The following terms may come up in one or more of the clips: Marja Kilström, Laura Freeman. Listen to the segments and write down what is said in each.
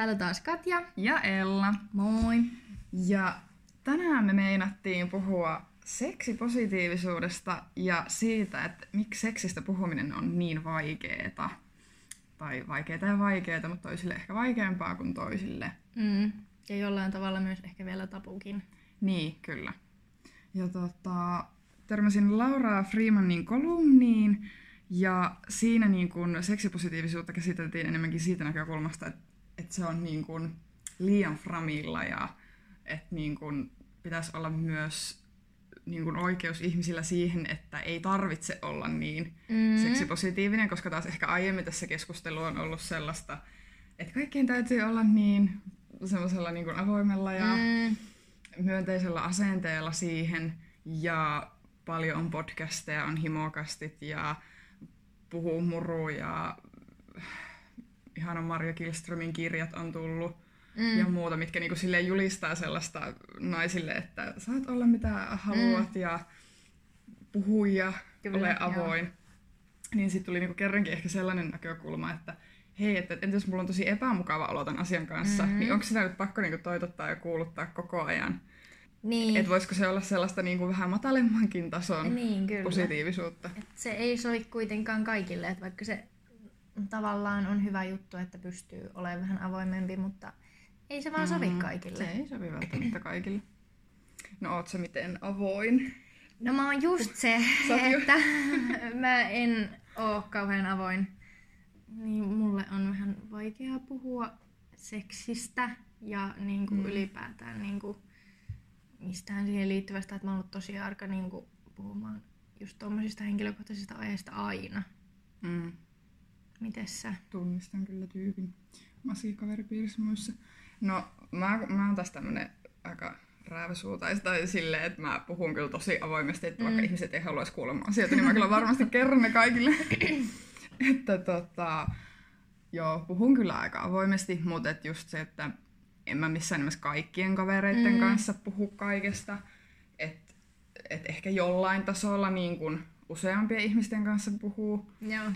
täällä taas Katja ja Ella. Moi! Ja tänään me meinattiin puhua seksipositiivisuudesta ja siitä, että miksi seksistä puhuminen on niin vaikeeta. Tai vaikeeta ja vaikeeta, mutta toisille ehkä vaikeampaa kuin toisille. Mm. Ja jollain tavalla myös ehkä vielä tabukin. Niin, kyllä. Ja törmäsin Laura Freemanin kolumniin. Ja siinä niin kun seksipositiivisuutta käsiteltiin enemmänkin siitä näkökulmasta, että se on niin kun liian framilla ja että niin kun pitäisi olla myös niin kun oikeus ihmisillä siihen, että ei tarvitse olla niin seksipositiivinen, koska taas ehkä aiemmin tässä keskustelu on ollut sellaista, että kaikkien täytyy olla niin semmoisella niin kun avoimella ja myönteisellä asenteella siihen. Ja paljon on podcasteja, on himokastit ja puhuu muru ja ihana Marja Kilströmin kirjat on tullut ja muuta, mitkä niinku silleen julistaa sellaista naisille, että saat olla mitä haluat ja puhu ja ole avoin. Joo. Niin sit tuli niinku kerrankin ehkä sellainen näkökulma, että hei, että entä jos mulla on tosi epämukava olo tämän asian kanssa, niin onko sitä nyt pakko niinku toitottaa ja kuuluttaa koko ajan? Niin. Että voisiko se olla sellaista niin kuin vähän matalemmankin tason positiivisuutta. Et se ei sovi kuitenkaan kaikille, että vaikka se tavallaan on hyvä juttu, että pystyy olemaan vähän avoimempi, mutta ei se vaan sovi kaikille. Se ei sovi välttämättä kaikille. No oot sä miten avoin? No mä oon just se, että mä en oo kauhean avoin. Niin mulle on vähän vaikea puhua seksistä ja niin kuin ylipäätään niin kuin mistään siihen liittyvästä, että mä oon ollut tosi arka niin kun puhumaan just tommosista henkilökohtaisista aiheista aina. Mm. Mites sä? Tunnistan kyllä tyypin. Masikaveripiirissä muissa. No mä oon taas tämmönen aika rääväsuutais tai silleen, että mä puhun kyllä tosi avoimesti, että vaikka ihmiset ei haluaisi kuulemaan asioita, niin mä kyllä varmasti kerron ne kaikille. Että joo, puhun kyllä aika avoimesti, mutta et just se, että en mä missään nimessä kaikkien kavereiden kanssa puhu kaikesta. Et ehkä jollain tasolla niin kun useampien ihmisten kanssa puhuu.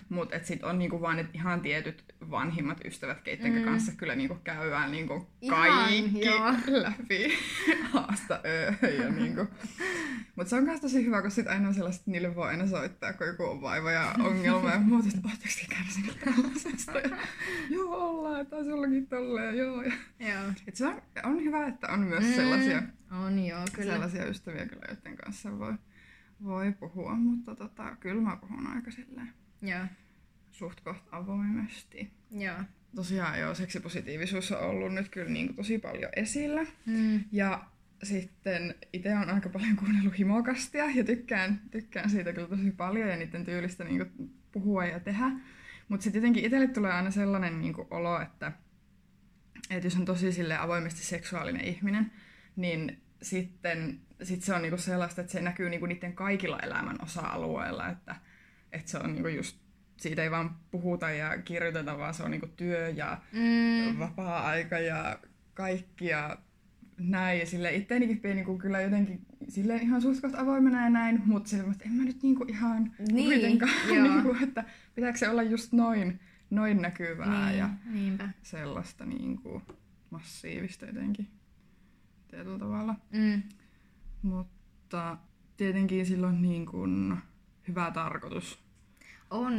Mutta sitten on niinku vaan ihan tietyt vanhimmat ystävät, keiden kanssa kyllä niinku käydään niinku kaikki ihan, läpi haasta ööhön. Niinku. Mutta se on myös tosi hyvä, kun sit aina on sellaista, että niille voi aina soittaa, kun joku on vaiva ja ongelma ja muuta. Että ootteko te kärsineet tällaisesta? Ja, joo, ollaan, taisi ollakin tolleen. Et se on hyvä, että on myös sellaisia, sellaisia ystäviä, kyllä, joiden kanssa voi puhua, mutta kyllä mä puhun aika silleen suht koht avoimesti. Ja. Tosiaan seksipositiivisuus on ollut nyt kyllä niin kuin tosi paljon esillä. Ja sitten itse olen aika paljon kuunnellut himokastia ja tykkään siitä kyllä tosi paljon ja niiden tyylistä niin kuin puhua ja tehdä. Mutta sitten jotenkin itselle tulee aina sellainen niin kuin olo, että jos on tosi silleen avoimesti seksuaalinen ihminen, niin sitten se on niinku sellaista, että se näkyy niinku niiden kaikilla elämän osa-alueilla, että se on niinku just, siitä ei vaan puhuta ja kirjoiteta, vaan se on niinku työ ja vapaa-aika ja kaikki ja näin. Ja silleen itteenikin pii niinku kyllä jotenkin silleen ihan suhtkoht avoimena ja näin, mutta silleen, että en mä nyt niinku ihan kuitenkaan, niinku, että pitääkö se olla just noin näkyvää niin, ja sellaista niinku massiivista jotenkin. Tietyllä tavalla. Mutta tietenkin sillä on niin kuin hyvä tarkoitus. On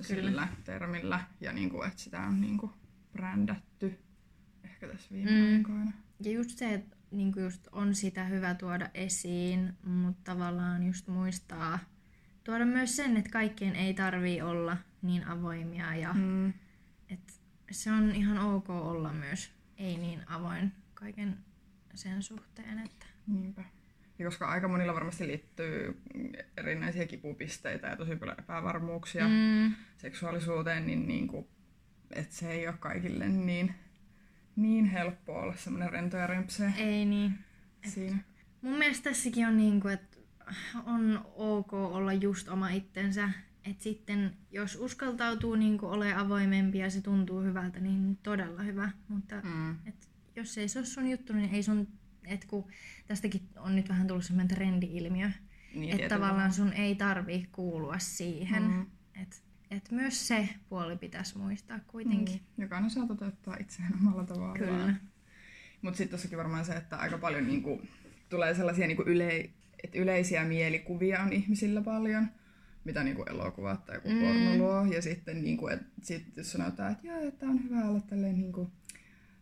sillä termillä ja niin kuin, että sitä on niin kuin brändätty ehkä tässä viime aikoina. Ja just se, että niin kuin just on sitä hyvä tuoda esiin, mutta tavallaan just muistaa tuoda myös sen, että kaikkien ei tarvii olla niin avoimia ja että se on ihan ok olla myös ei niin avoin kaiken sen suhteen, että niinpä. Ja koska aika monilla varmasti liittyy erinäisiä kipupisteitä ja tosi paljon epävarmuuksia seksuaalisuuteen, niin niinku, et se ei ole kaikille niin helppo olla semmoinen rento ja rempsee. Ei niin. Siinä. Mun mielestä tässäkin on niinku, että on ok olla just oma itsensä. Et sitten jos uskaltautuu niinku olemaan avoimempi ja se tuntuu hyvältä, niin todella hyvä. Mutta jos ei se ole sun juttu, niin ei sun, että kun tästäkin on nyt vähän tullut semmoinen trendi-ilmiö, niin, että tavallaan sun ei tarvii kuulua siihen. Mm-hmm. Et Et myös se puoli pitäisi muistaa kuitenkin. Mm. Jokainen saa toteuttaa itseään omalla tavallaan. Kyllä. Mutta sitten tossakin varmaan se, että aika paljon niinku tulee sellaisia niinku yleisiä mielikuvia on ihmisillä paljon, mitä niinku elokuvat tai joku porno luo. Ja sitten niinku, jos sanotaan, että joo, että on hyvä olla tälleen niinku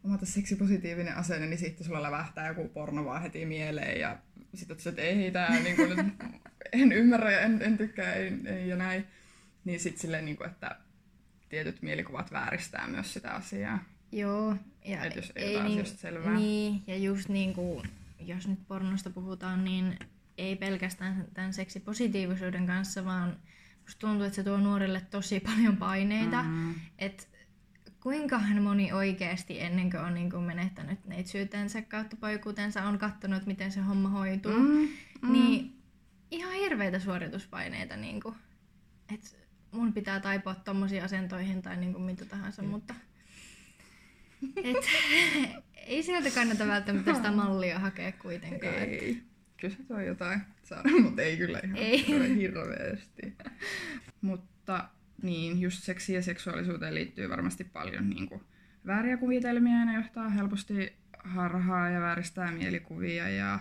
omata seksipositiivinen asenne, niin sitten sulla lävähtää joku porno vaan heti mieleen. Ja sitten että ei tää, niinku, en ymmärrä ja en tykkää ei, ja näin. Niin sitten silleen, niinku, että tietyt mielikuvat vääristää myös sitä asiaa. Joo. Ja jos ei ole asiasta selvää. Niin, ja just niinku, jos nyt pornosta puhutaan, niin ei pelkästään tämän seksipositiivisuuden kanssa, vaan musta tuntuu, että se tuo nuorille tosi paljon paineita. Mm-hmm. Et kuinkahan moni oikeasti ennen kuin on niinku menettänyt neitsyytensä kautta poikuutensa, on katsonut, miten se homma hoituu. Mm-hmm. Niin ihan hirveitä suorituspaineita. Niinku. Et mun pitää taipua tommosiin asentoihin tai niinku mitä tahansa, mutta et, ei sieltä kannata välttämättä sitä mallia hakea kuitenkaan. Ei. Et. Kyllä se toi jotain saada, mutta ei kyllä ihan ei. Hirveästi. Mutta niin, just seksiin ja seksuaalisuuteen liittyy varmasti paljon niin kuin vääriä kuvitelmia, ja ne johtaa helposti harhaa ja vääristää mielikuvia ja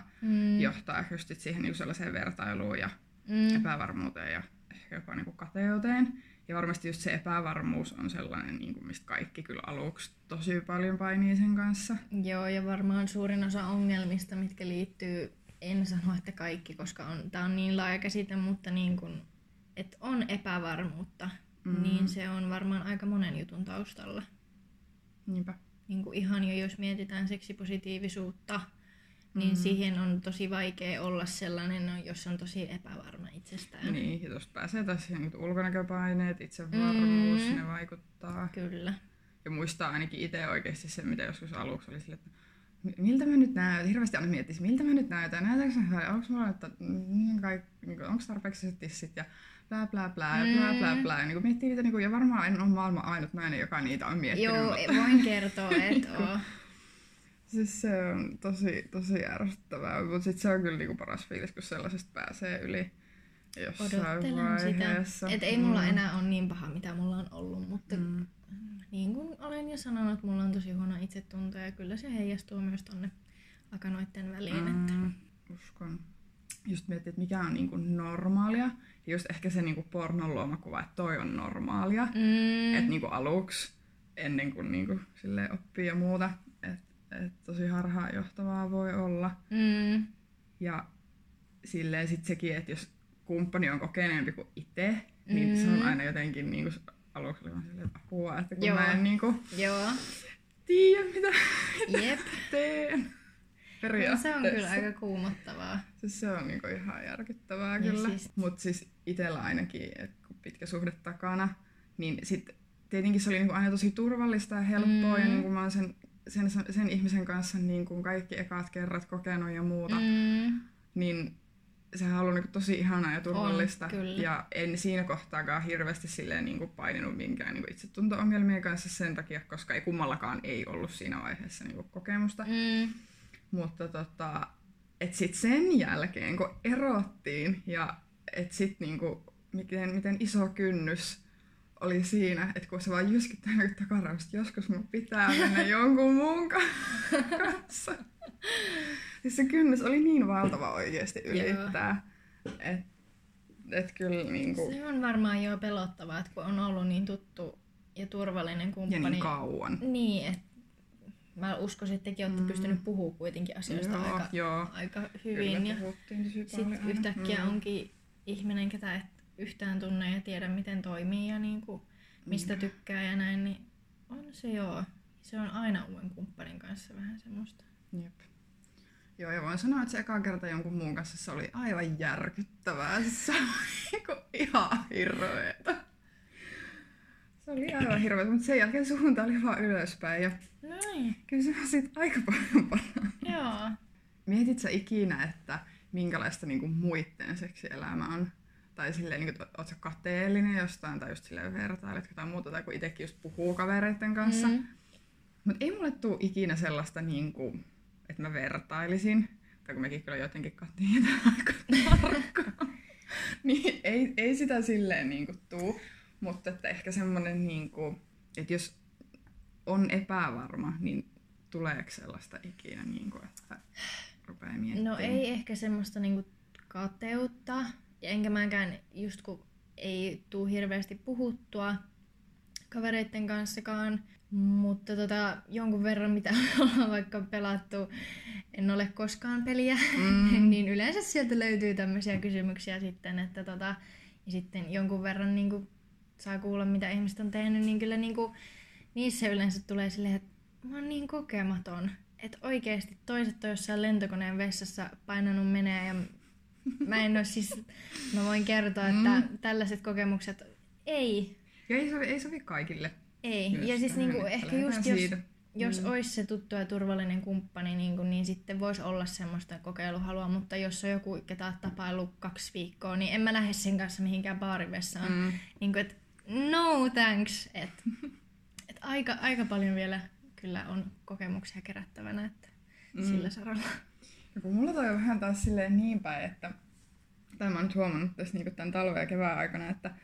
johtaa just siihen niin sellaiseen vertailuun ja epävarmuuteen ja ehkä jopa niin kuin kateuteen. Ja varmasti just se epävarmuus on sellainen, niin kuin mistä kaikki kyllä aluksi tosi paljon painii sen kanssa. Joo, ja varmaan suurin osa ongelmista, mitkä liittyy, en sano, että kaikki, koska tämä on niin laaja käsite, mutta niin kun, et on epävarmuutta, niin se on varmaan aika monen jutun taustalla. Niinpä. Niin kun ihan jo, jos mietitään seksipositiivisuutta, niin siihen on tosi vaikea olla sellainen, jos on tosi epävarma itsestään. Niin, ja tuosta pääsee taas siihen ulkonäköpaineet, itsevarmuus, ne vaikuttaa. Kyllä. Ja muistaa ainakin itse oikeasti sen, mitä joskus aluksi oli sille, että miltä mä nyt näytän, hirveästi aina miettisi, miltä mä nyt näytän, onko mulla, että onko tarpeeksi se tissit ja plää plää plää ja plää plää plää. Ja niin miettii niitä, niin ja varmaan en ole maailman ainut nainen, joka niitä on miettinyt. Joo, mutta voin kertoa, et oo. Siis se on tosi ärsyttävää, mutta sit se on kyllä niinku paras fiilis, kun sellaisesta pääsee yli jossain vaiheessa. Et ei mulla enää ole niin paha, mitä mulla on ollut, mutta niin kuin olen jo sanonut, mulla on tosi huono itsetunto ja kyllä se heijastuu myös tonne akanoitten väliin. Että. Uskon. Just miettii, että mikä on niinku normaalia. Ja just ehkä se niinku pornon luomakuva, että toi on normaalia. Että niinku aluksi, ennen kuin niinku silleen oppii ja muuta. Että tosi harhaanjohtavaa voi olla. Ja silleen sit sekin, että jos kumppani on kokeneempi kuin itse, niin se on aina jotenkin niinku aluksi oli vaan silleen apua, että kun mä en niinku tiedä mitä teen. Periaatteessa. Se on kyllä aika kuumottavaa. Siis se on niinku ihan järkyttävää kyllä. Siis. Mut siis itellä ainakin, että kun pitkä suhde takana, niin sit tietenkin se oli niinku aina tosi turvallista ja helppoa ja niinku mä oon sen ihmisen kanssa niin kuin kaikki ekat kerrat kokenut ja muuta, niin sehän on ollut niin kuin tosi ihanaa ja turvallista. On, ja en siinä kohtaakaan hirveästi silleen niin kuin paininut minkään niin kuin itsetunto-ongelmien kanssa sen takia, koska ei kummallakaan ei ollut siinä vaiheessa niin kuin kokemusta. Mutta et sit sen jälkeen, kun erottiin ja et sit niin kuin, miten iso kynnys oli siinä, että kun se vaan jyskittää nyt takarausta, että joskus mun pitää mennä jonkun muun kanssa. Siis se kynnys oli niin valtava oikeasti ylittää. Et kyllä niinku. Se on varmaan jo pelottavaa, että kun on ollut niin tuttu ja turvallinen kumppani. Ja niin kauan. Niin, että mä uskoisin, että tekin olette pystynyt puhumaan kuitenkin asioista aika hyvin. Kyllä, ja sitten yhtäkkiä onkin ihminen, ketä et yhtään tunne ja tiedä, miten toimii ja niinku, mistä tykkää ja näin, niin on se Se on aina uuden kumppanin kanssa vähän semmoista. Jep. Joo, ja voin sanoa, että se eka kerta jonkun muun kanssa se oli aivan järkyttävää. Se oli ihan hirveetä. Se oli aivan hirveetä, mutta sen jälkeen suunta oli vaan ylöspäin ja kyllä se on siitä aika paljon paremmin. Joo. Mietit sä ikinä, että minkälaista niinku muitten seksielämä on? Tai silleen, niin kuin, oot sä kateellinen jostain, tai just silleen vertailet jotain muuta, tai kun itsekin just puhuu kavereiden kanssa. Mut ei mulle tuu ikinä sellaista, niin kuin, että mä vertailisin, tai kun mekin kyllä jotenkin katsoin aika tarkkaan. Niin ei sitä silleen niin kuin, tuu. Mutta että ehkä semmoinen, niin kuin, että jos on epävarma, niin tuleeko sellaista ikinä, niin kuin, että rupeaa miettimään? No ei ehkä semmoista niin kuin kateutta. Ja enkä mäkään, just kun ei tule hirveästi puhuttua kavereiden kanssakaan, mutta jonkun verran mitä ollaan vaikka pelattu, en ole koskaan peliä, niin yleensä sieltä löytyy tämmöisiä kysymyksiä sitten, että ja sitten jonkun verran niin kuin saa kuulla mitä ihmiset on tehnyt, niin kyllä niin kuin, niissä yleensä tulee silleen, että mä oon niin kokematon, että oikeesti toiset on jossain lentokoneen vessassa painanut menee ja mä en oo siis, mä voin kertoa, että tällaiset kokemukset ei. Ja ei sovi kaikille. Ei. Myös. Ja siis niinku ehkä just jos ois se tuttu ja turvallinen kumppani, niin sitten vois olla semmoista kokeiluhalua, mutta jos on joku, ketä oot tapaillut 2 viikkoa, niin en mä lähde sen kanssa mihinkään baarivessaan. Niinku et no thanks. Et aika paljon vielä kyllä on kokemuksia kerättävänä, että sillä saralla. Ja kun mulla toi on vähän taas silleen niin päin, että mä oon nyt huomannut tässä niinku tämän talven ja kevään aikana, että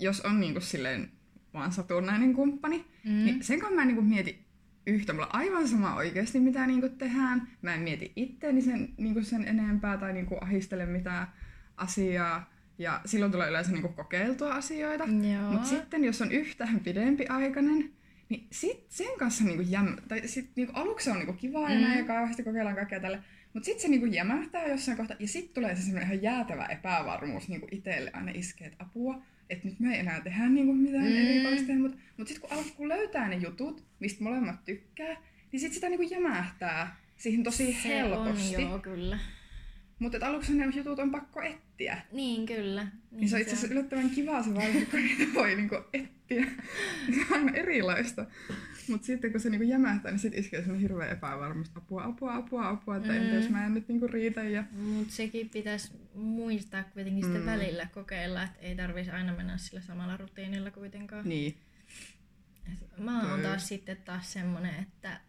jos on niinku silleen vaan satunnainen kumppani, niin sen kanssa mä en niinku mieti yhtä. Mulla aivan sama oikeasti mitä niinku tehdään. Mä en mieti itteeni sen enempää tai niinku ahistele mitään asiaa. Ja silloin tulee yleensä niinku kokeiltua asioita. Mutta sitten jos on yhtään pidempi aikainen, niin sit sen kanssa niinku aluksi se on niinku kivaa ja näin ja kauheasti kokeillaan kaikkea tälle. Mut sit se niinku jämähtää jossain kohtaa ja sit tulee se semmoinen ihan jäätävä epävarmuus niinku itselle aina iskee, että apua. Että nyt me ei enää tehdä niinku mitään erikoista, mutta sitten kun löytää ne jutut, mistä molemmat tykkää, niin sitten sitä niinku jämähtää siihen tosi se helposti. Se on joo, kyllä. Mutta aluksi ne jutut on pakko etsiä. Niin, kyllä. Niin se on itse asiassa yllättävän kivaa se vaihe, kun niitä voi niinku etsiä. Se on aina erilaista. Mutta sitten kun se niinku jämähtää, niin sitten iskee semmoinen hirveä epävarmuus. Apua, että entä jos mä en nyt niinku riitä. Ja... Mutta sekin pitäisi muistaa kuitenkin sitten välillä kokeilla, että ei tarvitsisi aina mennä sillä samalla rutiinilla kuitenkaan. Niin. Mä oon taas semmoinen, että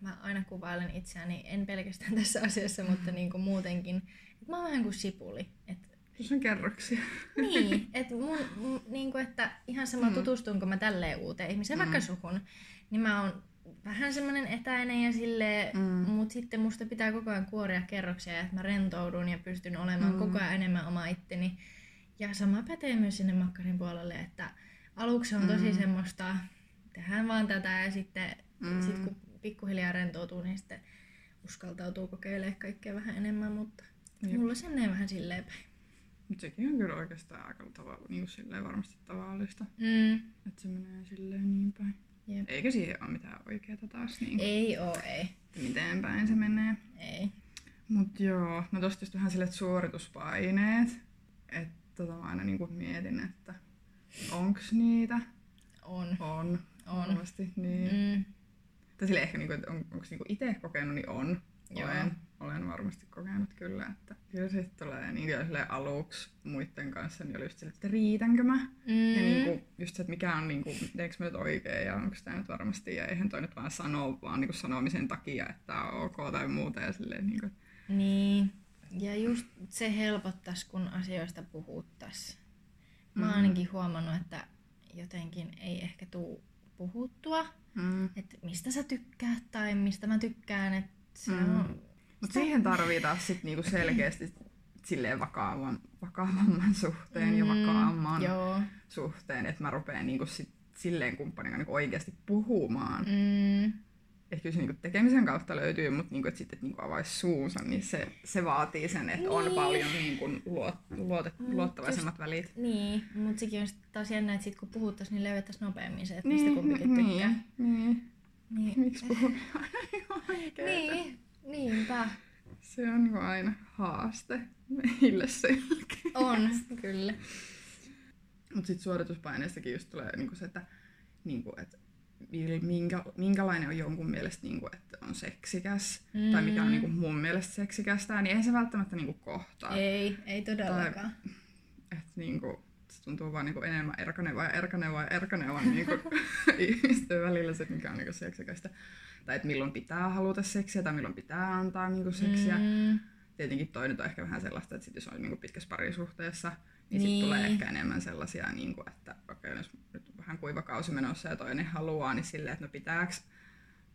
mä aina kuvailen itseäni, en pelkästään tässä asiassa, mutta niinku muutenkin. Mä oon vähän kuin sipuli. Tuossa on kerroksia. Niin, että niinku, että ihan sama tutustunko mä tälleen uuteen ihmiseen, vaikka suhun, niin mä oon vähän semmonen etäinen ja silleen, mut sitten musta pitää koko ajan kuoria kerroksia ja että mä rentoudun ja pystyn olemaan koko ajan enemmän oma itteni. Ja sama pätee myös sinne makkarin puolelle, että aluksi on tosi semmoista, tehdään vaan tätä ja sitten sit kun pikkuhiljaa rentoutuu, niin sitten uskaltautuu kokeilemaan kaikkea vähän enemmän, mutta mulla se menee vähän silleen päin. Mutta sekin on kyllä oikeastaan aika niin silleen varmasti tavallista, että se menee silleen niin päin. Jep. Eikä siihen ole mitään oikeata taas. Niin ei oo, ei. Miten päin se menee. Ei. Mut joo, no tosta just vähän silleen suorituspaineet, että mä aina niinku mietin, että onks niitä? On. Varmasti niin. Tai silleen ehkä niinku, että onks niinku ite kokenut, niin on. Joo. Olen varmasti kokenut kyllä, että kyllä sitten tulee niin kyllä aluksi muiden kanssa, niin oli just sille, että riitänkö mä? Ja niinku, just se, että mikä on, niinku, teekö mä nyt oikein ja onko tämä nyt varmasti, ja eihän toi nyt vaan sano, vaan niinku sanomisen takia, että on ok tai muuta ja silleen niinku. Niin, ja just se helpottaisi, kun asioista puhuttaisiin. Mä oon ainakin huomannut, että jotenkin ei ehkä tule puhuttua, että mistä sä tykkäät tai mistä mä tykkään, että se on... Mutta siihen tarvitaan sit niinku selkeästi silleen vakavamman suhteen ja vakaamman suhteen, että mä rupeen niinku silleen kumppanin niinku oikeasti puhumaan. Ehkä kyllä se niinku tekemisen kautta löytyy, mutta niinku, sitten niinku avaisi suunsa, niin se vaatii sen, että on paljon niinku luottavaisemmat välit. Niin, mutta sekin on taas jännä, että sit kun puhuttaisiin, niin löydettäisiin nopeammin se, että mistä kumpikin tykkää. Niin. Miksi puhun aina oikeeta? Niinpä. Se on aina haaste meille selkeästi. On, kyllä. Mutta sitten suorituspaineestakin just tulee niinku se, että niinku, et minkälainen on jonkun mielestä, niinku, että on seksikäs, tai mikä on niinku, mun mielestä seksikästä, niin eihän se välttämättä niinku, kohtaa. Ei todellakaan. Että niinku, se tuntuu vaan niinku, enemmän erkanevaa niinku, ihmisten välillä se, mikä on niinku, seksikästä. Tai että milloin pitää haluta seksiä tai milloin pitää antaa niinku seksiä. Tietenkin toinen on ehkä vähän sellaista, että sit jos on niinku pitkässä parisuhteessa, Niin sitten tulee ehkä enemmän sellaisia, niin kuin, että okei, jos nyt on vähän kuivakausi menossa ja toinen haluaa, niin silleen, että no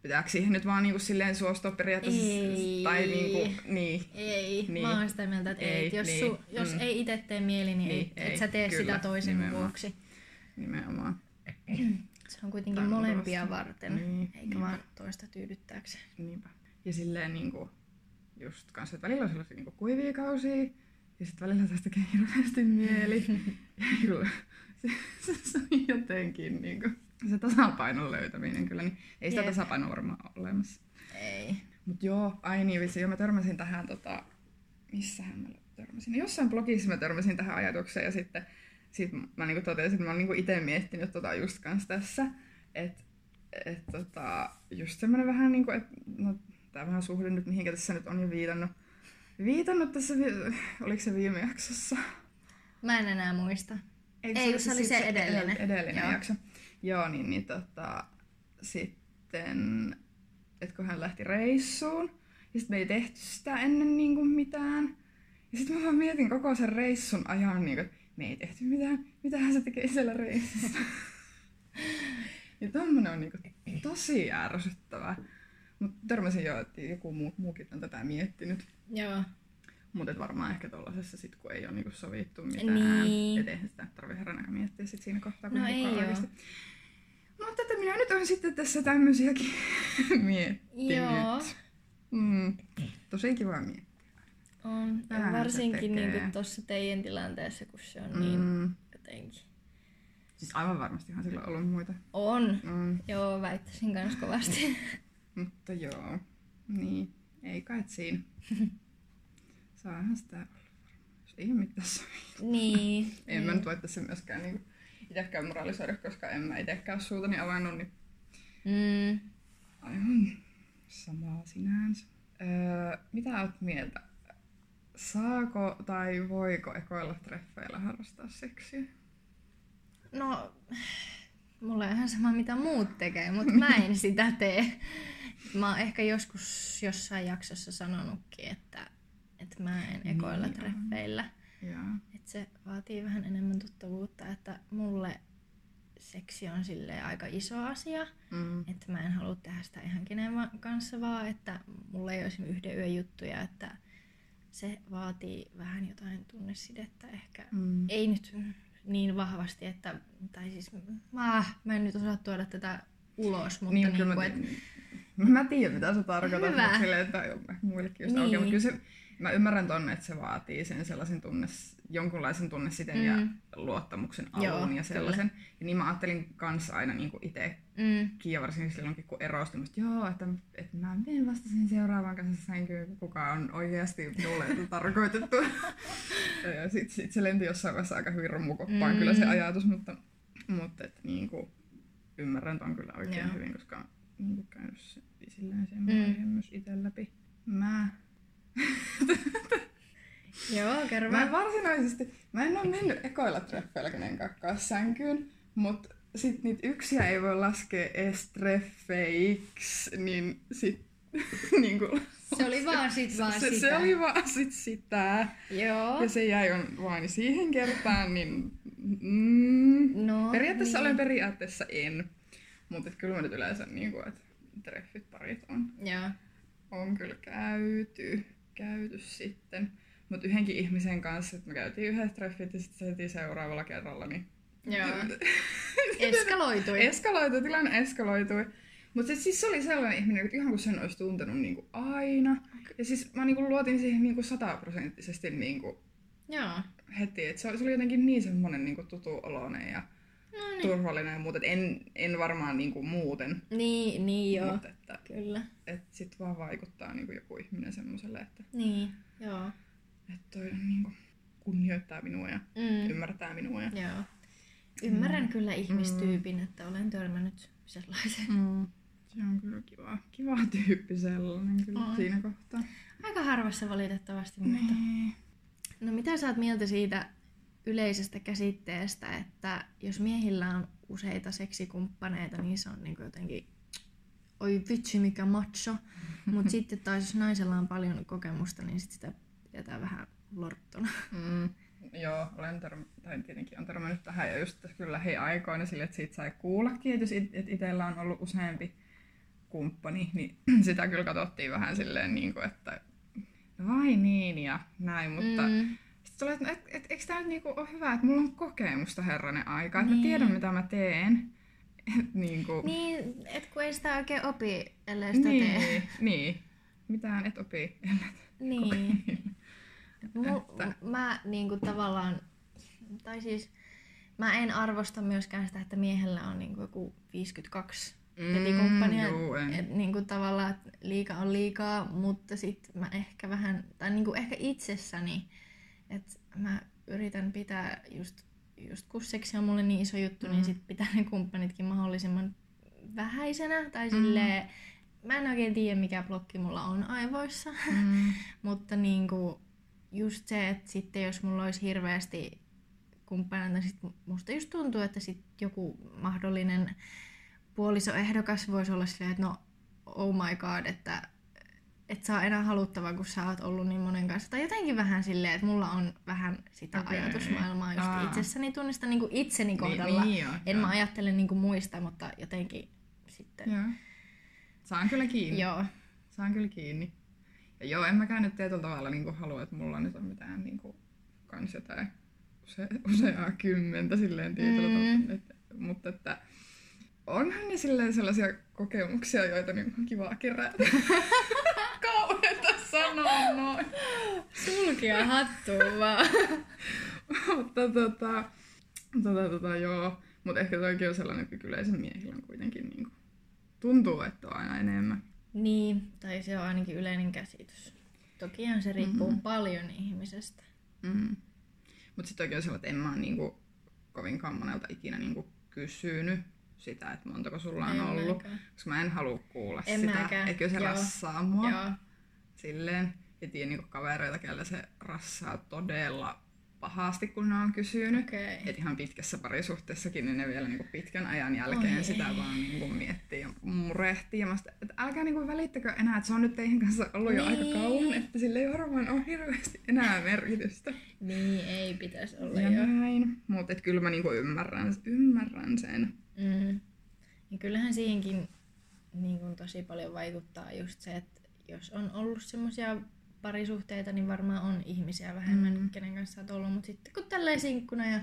pitääkö siihen nyt vaan niin kuin silleen suostua periaatteessa? Ei. Tai niin kuin, niin. Ei. Niin. Mä oon sitä mieltä, että ei. Jos, niin. Jos ei itse tee mieli, niin ei. Et sä tee kyllä sitä toisen nimenomaan vuoksi. Nimenomaan. Se on kuitenkin tämän molempia vasta varten, niin, eikä niinpä vaan toista tyydyttääkseen. Niinpä. Ja silleen niinku, just kanssa, että välillä on sellaisia niinku kuivia kausia, ja sitten välillä tästä tekee hirveästi mieli. Se on jotenkin niinku se tasapainon löytäminen kyllä, niin ei sitä tasapainoa varmaan ole olemassa. Ei. Mut joo, mä törmäsin tähän missähän mä törmäsin? Jossain blogissa mä törmäsin tähän ajatukseen ja sitten mä niinku totesin, että mä oon niinku ite miettinyt just kans tässä, että just semmonen vähän niinku, että no tää vähän suhde nyt mihinkä tässä nyt on jo viitannut tässä, oliko se viime jaksossa? Mä en enää muista. Ei, se oli se edellinen joo jakso. Joo, niin sitten, että kun hän lähti reissuun, ja sitten me ei tehty sitä ennen niinku mitään. Ja sitten mä vaan mietin koko sen reissun ajan, niinku, että me ei tehty mitään, mitähän se tekee siellä reissussa. Ja tommonen on niinku tosi ärsyttävää. Mut törmäsin jo, että joku muukin on tätä miettinyt. Joo. Mutta varmaan ehkä tollasessa sit, kun ei ole niinku sovittu mitään, niin etteihän sitä tarvitse herran miettiä sit siinä kohtaa, kun ei oikeasti. Mutta että minä nyt on sitten tässä tämmösiäkin miettinyt. Joo. Tosi kiva miettiä. On. Ja varsinkin niinku tossa teidän tilanteessa, kun se on niin jotenkin. Siis aivan varmastihan sillä on ollut muita. On. Joo, väittäisin kans kovasti. Mutta joo, niin, ei kai siinä. Saahan sitä olla varmaan, jos ei mitään sovi. Niin. En mä nyt voi tässä myöskään niinku itekään moralisoida, koska en mä itekään ole suutani avannut, niin aivan samaa sinänsä. Mitä oot mieltä? Saako tai voiko ekoilla treffeillä harrastaa seksiä? No, mulla on ihan sama mitä muut tekee, mutta mä en sitä tee. Mä oon ehkä joskus jossain jaksossa sanonutkin, että mä en ekoilla treffeillä. Että se vaatii vähän enemmän tuttavuutta, että mulle seksi on silleen aika iso asia. Että mä en halua tehdä sitä ihan kenen kanssa vaan, että mulla ei olisi yhden yön juttuja, että se vaatii vähän jotain tunnesidettä ehkä. Ei nyt niin vahvasti, että tai siis mä en nyt osaa tuoda tätä ulos, mutta niin, niin kuin, että mä tiedän mitä sä tarkoitat, mutta silleen, että muillekin just aukeaa, mutta kyllä se, mä ymmärrän tonne, että se vaatii sen sellaisen jonkunlaisen tunnesiten ja luottamuksen alun. Joo, ja sellaisen. Kyllä. Ja niin mä ajattelin kans aina niin kuin itekin ja varsinkin silloinkin kun erostuin, että mä menen vasta sen seuraavaan kanssa sänkyyn, kuka on oikeasti mulle tarkoitettu. Ja sit se lenti jossain vaiheessa aika hyvin romukoppaan kyllä se ajatus, mutta et, niin kuin, ymmärrän ton kyllä oikein hyvin, koska olen käynyt silleen sen vaiheen myös ite läpi. Joo, kerro. Mä en oo mennyt ekoilla treffeillä kenenkään sänkyyn, mut sit niit yksiä ei voi laskea ees treffeiksi, niin sit niinku se oli vaan sit sitä. Se oli vaan sit sitä. Joo. Ja se jäi vain siihen kertaan, niin no, periaatteessa niin. Olen periaatteessa en. Mut et kyllä mä nyt yleensä niinku, et treffit parit on. Joo. On kyllä käyty sitten, mut yhdenkin ihmisen kanssa, että me käytiin yhdet treffit ja sitten se heti seuraavalla kerralla, niin joo. Eskaloitui, tilanne eskaloitui. Mut siis se oli sellainen ihminen, että ihan kun sen olisi tuntenut niinku aina. Okay. Ja siis mä niinku luotin siihen niinku 100% niinku heti, että se oli jotenkin niin semmonen niinku tutuoloinen ja turvallinen ja muuta, en varmaan niinku muuten. Niin joo. Mutta kyllä. Että sit vaan vaikuttaa niinku joku ihminen semmoselle, että niin, joo. Että toi niinku kunnioittaa minua ja ymmärtää minua. Ja joo. Ymmärrän kyllä ihmistyypin, että olen törmännyt sellaisen. Se on kyllä kiva tyyppi sellainen kyllä siinä kohtaa. Aika harvassa valitettavasti, mutta no mitä sä oot mieltä siitä yleisestä käsitteestä, että jos miehillä on useita seksikumppaneita, niin se on niin jotenkin oi vitsi mikä macho. Mutta sitten taas jos naisella on paljon kokemusta, niin sit sitä pidetään vähän lorttona. Joo, olen tietenkin on törmännyt tähän ja just kyllä lähiaikoina sille, että siitä sai kuullakin, että itsellä on ollut useampi kumppani, niin sitä kyllä katsottiin vähän silleen, niin kuin, että vai niin ja näin, mutta sitten tulee, että eikö tämä nyt niinku ole hyvä, että mulla on kokemusta herranen aikaa, että niin. Mä tiedän mitä mä teen. Niin, että kun ei sitä oikein opi, ellei sitä tee. Niin, mitään et opi, ellei niin. Mä niinku tavallaan, tai siis mä en arvosta myöskään sitä, että miehellä on niinku joku 52 petikumppania. Että niinku tavallaan et liika on liikaa, mutta sit mä ehkä vähän, tai niinku ehkä itsessäni, että mä yritän pitää just kun seksi on mulle niin iso juttu, niin sit pitää ne kumppanitkin mahdollisimman vähäisenä. Tai silleen, mä en oikein tiedä mikä blokki mulla on aivoissa, mutta niinku just se, että sitten jos mulla olisi hirveästi kumppanina, sit musta just tuntuu, että sit joku mahdollinen puolisoehdokas voisi olla silleen, että no oh my god, että et saa enää haluttavaa, kun sä oot ollut niin monen kanssa. Tai jotenkin vähän silleen, että mulla on vähän sitä ajatusmaailmaa just itsessäni tunnistan niin kuin itseni kohdalla. En mä ajattele niin kuin muista, mutta jotenkin sitten. Joo. Saan kyllä kiinni. Joo. Saan kyllä kiinni. Ja joo, en mäkään nyt tietyllä tavalla niin kuin halua, että mulla nyt on mitään niin kuin kans jotain useaa kymmentä silleen tietyllä tavalla. Mutta että onhan ne silleen sellaisia kokemuksia, joita niin kuin kivaa kerätä. Kauheeta sanoa noin. Sulkia hattuun vaan. Mutta joo. Mut ehkä toikin on sellainen, että kyllä sen miehillä on kuitenkin niinku tuntuu, että on aina enemmän. Niin, tai se on ainakin yleinen käsitys. Tokihan se riippuu paljon ihmisestä. Mut sit toikin on sellainen, että en mä oo niinku kovinkaan monelta ikinä niinku kysynyt sitä, että montako sulla on ollut, koska mä en halua kuulla sitä, että kyllä se rassaa mua. Joo. Silleen, ja tiedän niinku kavereita, kelle se rassaa todella pahasti, kun ne on kysynyt. Okay. Että ihan pitkässä parisuhteessakin, niin ne vielä niinku pitkän ajan jälkeen sitä vaan niinku miettii ja murehtii. Ja mä sitä, että älkää niinku välittäkö enää, että se on nyt teidän kanssa ollut jo aika kauan, että sillä ei varmaan ole hirveästi enää merkitystä. Niin, ei pitäisi olla ja jo. Mutta kyllä mä niinku ymmärrän sen. Ja kyllähän siihenkin niin kun tosi paljon vaikuttaa just se, että jos on ollut semmoisia parisuhteita, niin varmaan on ihmisiä vähemmän, kenen kanssa olet ollut. Mutta sitten kun tälleen sinkkuna ja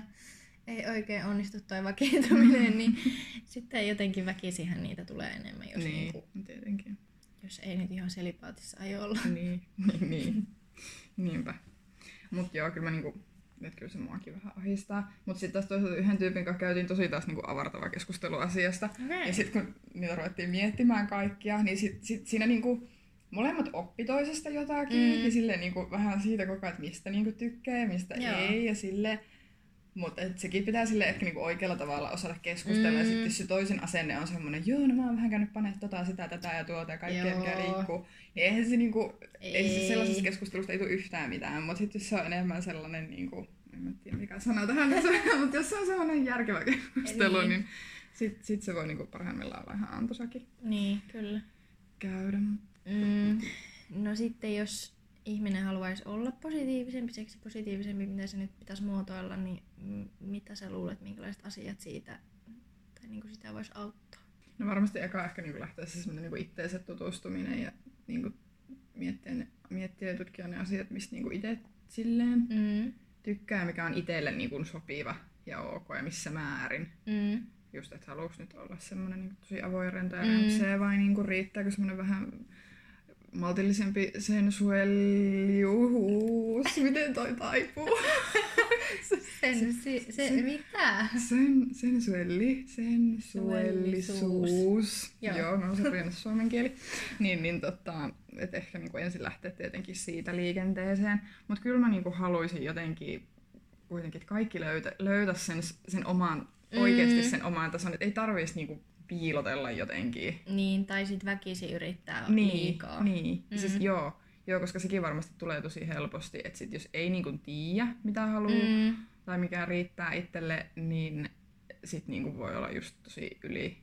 ei oikein onnistu toi vakiintuminen, niin sitten jotenkin väkisinhän niitä tulee enemmän, jos, niin, tietenkin. Jos ei nyt ihan selipaatissa aio olla. Niin. Niinpä. Mutta joo, kyllä mä niinku... Nyt kyllä se muakin vähän ahistaa. Mutta sitten taas toisaalta yhden tyypin kanssa käytiin tosi taas niinku avartava keskustelu asiasta. Ja sitten kun niitä ruvettiin miettimään kaikkia, niin sit siinä niinku molemmat oppi toisesta jotakin. Ja silleen niinku vähän siitä koko ajan, että mistä niinku tykkää ja mistä ei. Ja silleen. Mutta sekin pitää silleen ehkä niinku oikealla tavalla osata keskustella. Ja sitten se toisen asenne on semmoinen, joo, no mä oon vähän käynyt paneet sitä, tätä ja tuota ja kaikkea, mikä liikkuu. Niin eihän se niinku, ei sellaisesta keskustelusta ei tule yhtään mitään. Mutta sitten se on enemmän sellainen niinku, en mä tiedä mikä sana tähän, mutta jos se on sellainen järkevä keskustelu, niin sit se voi niinku parhaimmillaan olla ihan antoisakin. Niin, kyllä. Käydä. No sitten jos ihminen haluaisi olla positiivisempi, seksipositiivisempi, mitä se nyt pitäisi muotoilla, niin mitä sä luulet, minkälaiset asiat siitä, tai niinku sitä voisi auttaa? No varmasti eka ehkä niinku lähtee se niinku itteensä tutustuminen ja niinku miettiä ja tutkia ne asiat, mistä niinku itse silleen tykkää, mikä on itselle niinku sopiva ja ok ja missä määrin. Just, että haluaisi nyt olla semmoinen niinku tosi avoin, rento ja rämpsee, vai niinku riittääkö semmoinen vähän maltillisempi sensuelliuhuus. Miten toi taipuu? Sensuellisuus. Joo, mä oon riennyt suomen kieli. Että ehkä niinku ensin lähtee tietenkin siitä liikenteeseen. Mutta kyllä mä niinku haluaisin jotenkin kuitenkin, että kaikki löytää sen oman, oikeasti sen oman tason. Että ei tarvitsisi niinku piilotella jotenkin. Niin, tai sit väkisin yrittää liikaa. Niin, siis joo, koska sekin varmasti tulee tosi helposti, että sit jos ei niinku tiedä, mitä haluaa tai mikä riittää itselle, niin sit niinku voi olla just tosi yli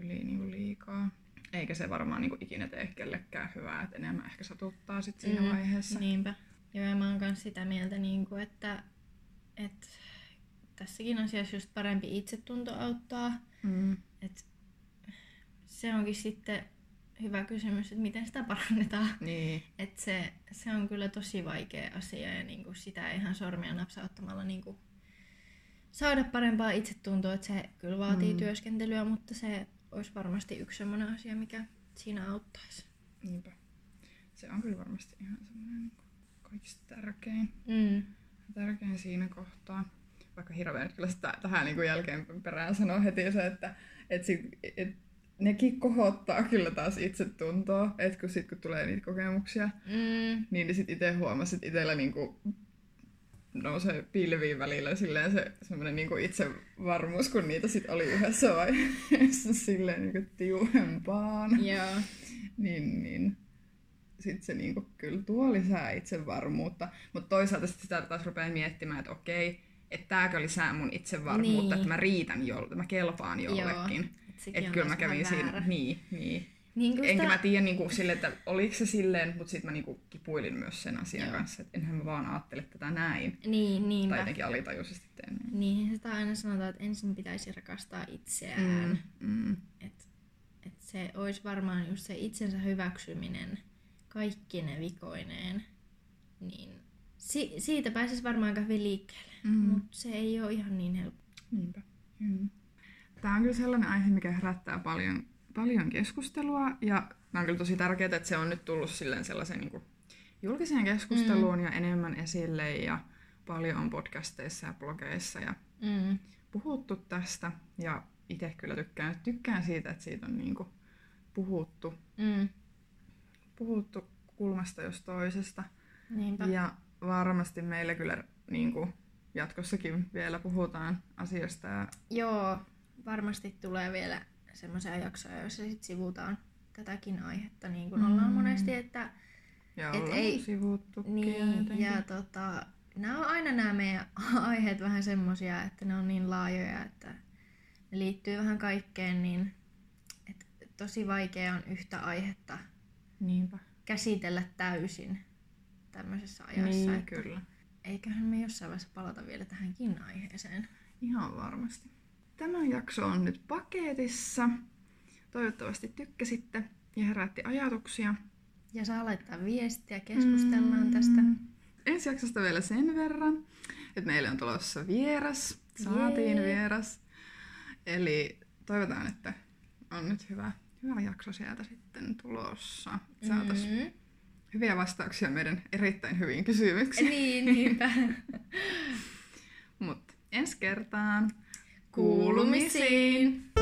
niinku liikaa. Eikä se varmaan niinku ikinä tee kellekään hyvää, että enemmän ehkä satuttaa sit siinä vaiheessa. Niinpä. Joo, ja mä oon myös sitä mieltä, että tässäkin asiassa just parempi itsetunto auttaa. Mm. Et se onkin sitten hyvä kysymys, että miten sitä parannetaan. Niin. Et se on kyllä tosi vaikea asia, ja niinku sitä ihan sormia napsauttamalla niinku saada parempaa itsetuntoa. Et se kyllä vaatii työskentelyä, mutta se olisi varmasti yksi sellainen asia, mikä siinä auttaisi. Niinpä. Se on kyllä varmasti ihan semmoinen kaikista tärkein. Mm. Tärkein siinä kohtaa. Vaikka hirveän kyllä tähän niin jälkeen perään sanoo heti se, että nekin kohottaa kyllä taas itsetuntoa. Että kun tulee niitä kokemuksia, niin sitten itse huomasi, että itsellä niin kuin nousee pilviin välillä silleen se semmoinen niin kuin itsevarmuus, kun niitä sitten oli yhdessä vaiheessa silleen niin kuin tiuhempaan. Yeah. Niin. Sitten se niinku kyllä tuo lisää itsevarmuutta, mutta toisaalta sitä taas rupeaa miettimään, että okei, että tääkö lisää mun itsevarmuutta, niin. Että mä riitän jollekin, mä kelpaan jollekin. Että kyllä mä kävin siinä, väärä. Niin enkä mä tiedä niinku sille, että oliko se silleen, mutta sitten mä niinku kipuilin myös sen asian kanssa, että enhän mä vaan ajattele tätä näin. Niin, tai jotenkin alitajuisesti teen. Niin, sitä aina sanotaan, että ensin pitäisi rakastaa itseään. Mm. Et se olisi varmaan just se itsensä hyväksyminen. Kaikki ne vikoineen, niin siitä pääsisi varmaan aika hyvin liikkeelle, mutta se ei ole ihan niin helppoa. Niinpä. Mm. Tämä on kyllä sellainen aihe, mikä herättää paljon keskustelua, ja tämä on kyllä tosi tärkeää, että se on nyt tullut sellaisen niin kuin julkiseen keskusteluun ja enemmän esille, ja paljon on podcasteissa ja blogeissa ja puhuttu tästä, ja itse kyllä tykkään siitä, että siitä on niin kuin puhuttu. Mm. Puhuttu kulmasta jos toisesta. Niinpä. Ja varmasti meillä kyllä niin kuin jatkossakin vielä puhutaan asiasta. Joo, varmasti tulee vielä semmoisia jaksoja, joissa sit sivutaan tätäkin aihetta, niin kuin ollaan monesti. Että, ja et ollaan ei, sivuttukin. Niin, ja nämä on aina nämä meidän aiheet vähän semmoisia, että ne on niin laajoja, että ne liittyy vähän kaikkeen, niin et tosi vaikea on yhtä aihetta. Niinpä. Käsitellä täysin tämmöisessä ajassa. Niin, että kyllä. Eiköhän me jossain vaiheessa palata vielä tähänkin aiheeseen. Ihan varmasti. Tämä jakso on nyt paketissa. Toivottavasti tykkäsitte ja herätti ajatuksia. Ja saa laittaa viestiä, keskustellaan tästä. Ensi jaksosta vielä sen verran, että meille on tulossa vieras. Saatiin vieras. Eli toivotaan, että on nyt hyvä jakso sieltä sitten tulossa. Saataisiin hyviä vastauksia meidän erittäin hyviin kysymyksiin. Niinpä. Mutta ensi kertaan. Kuulumisiin!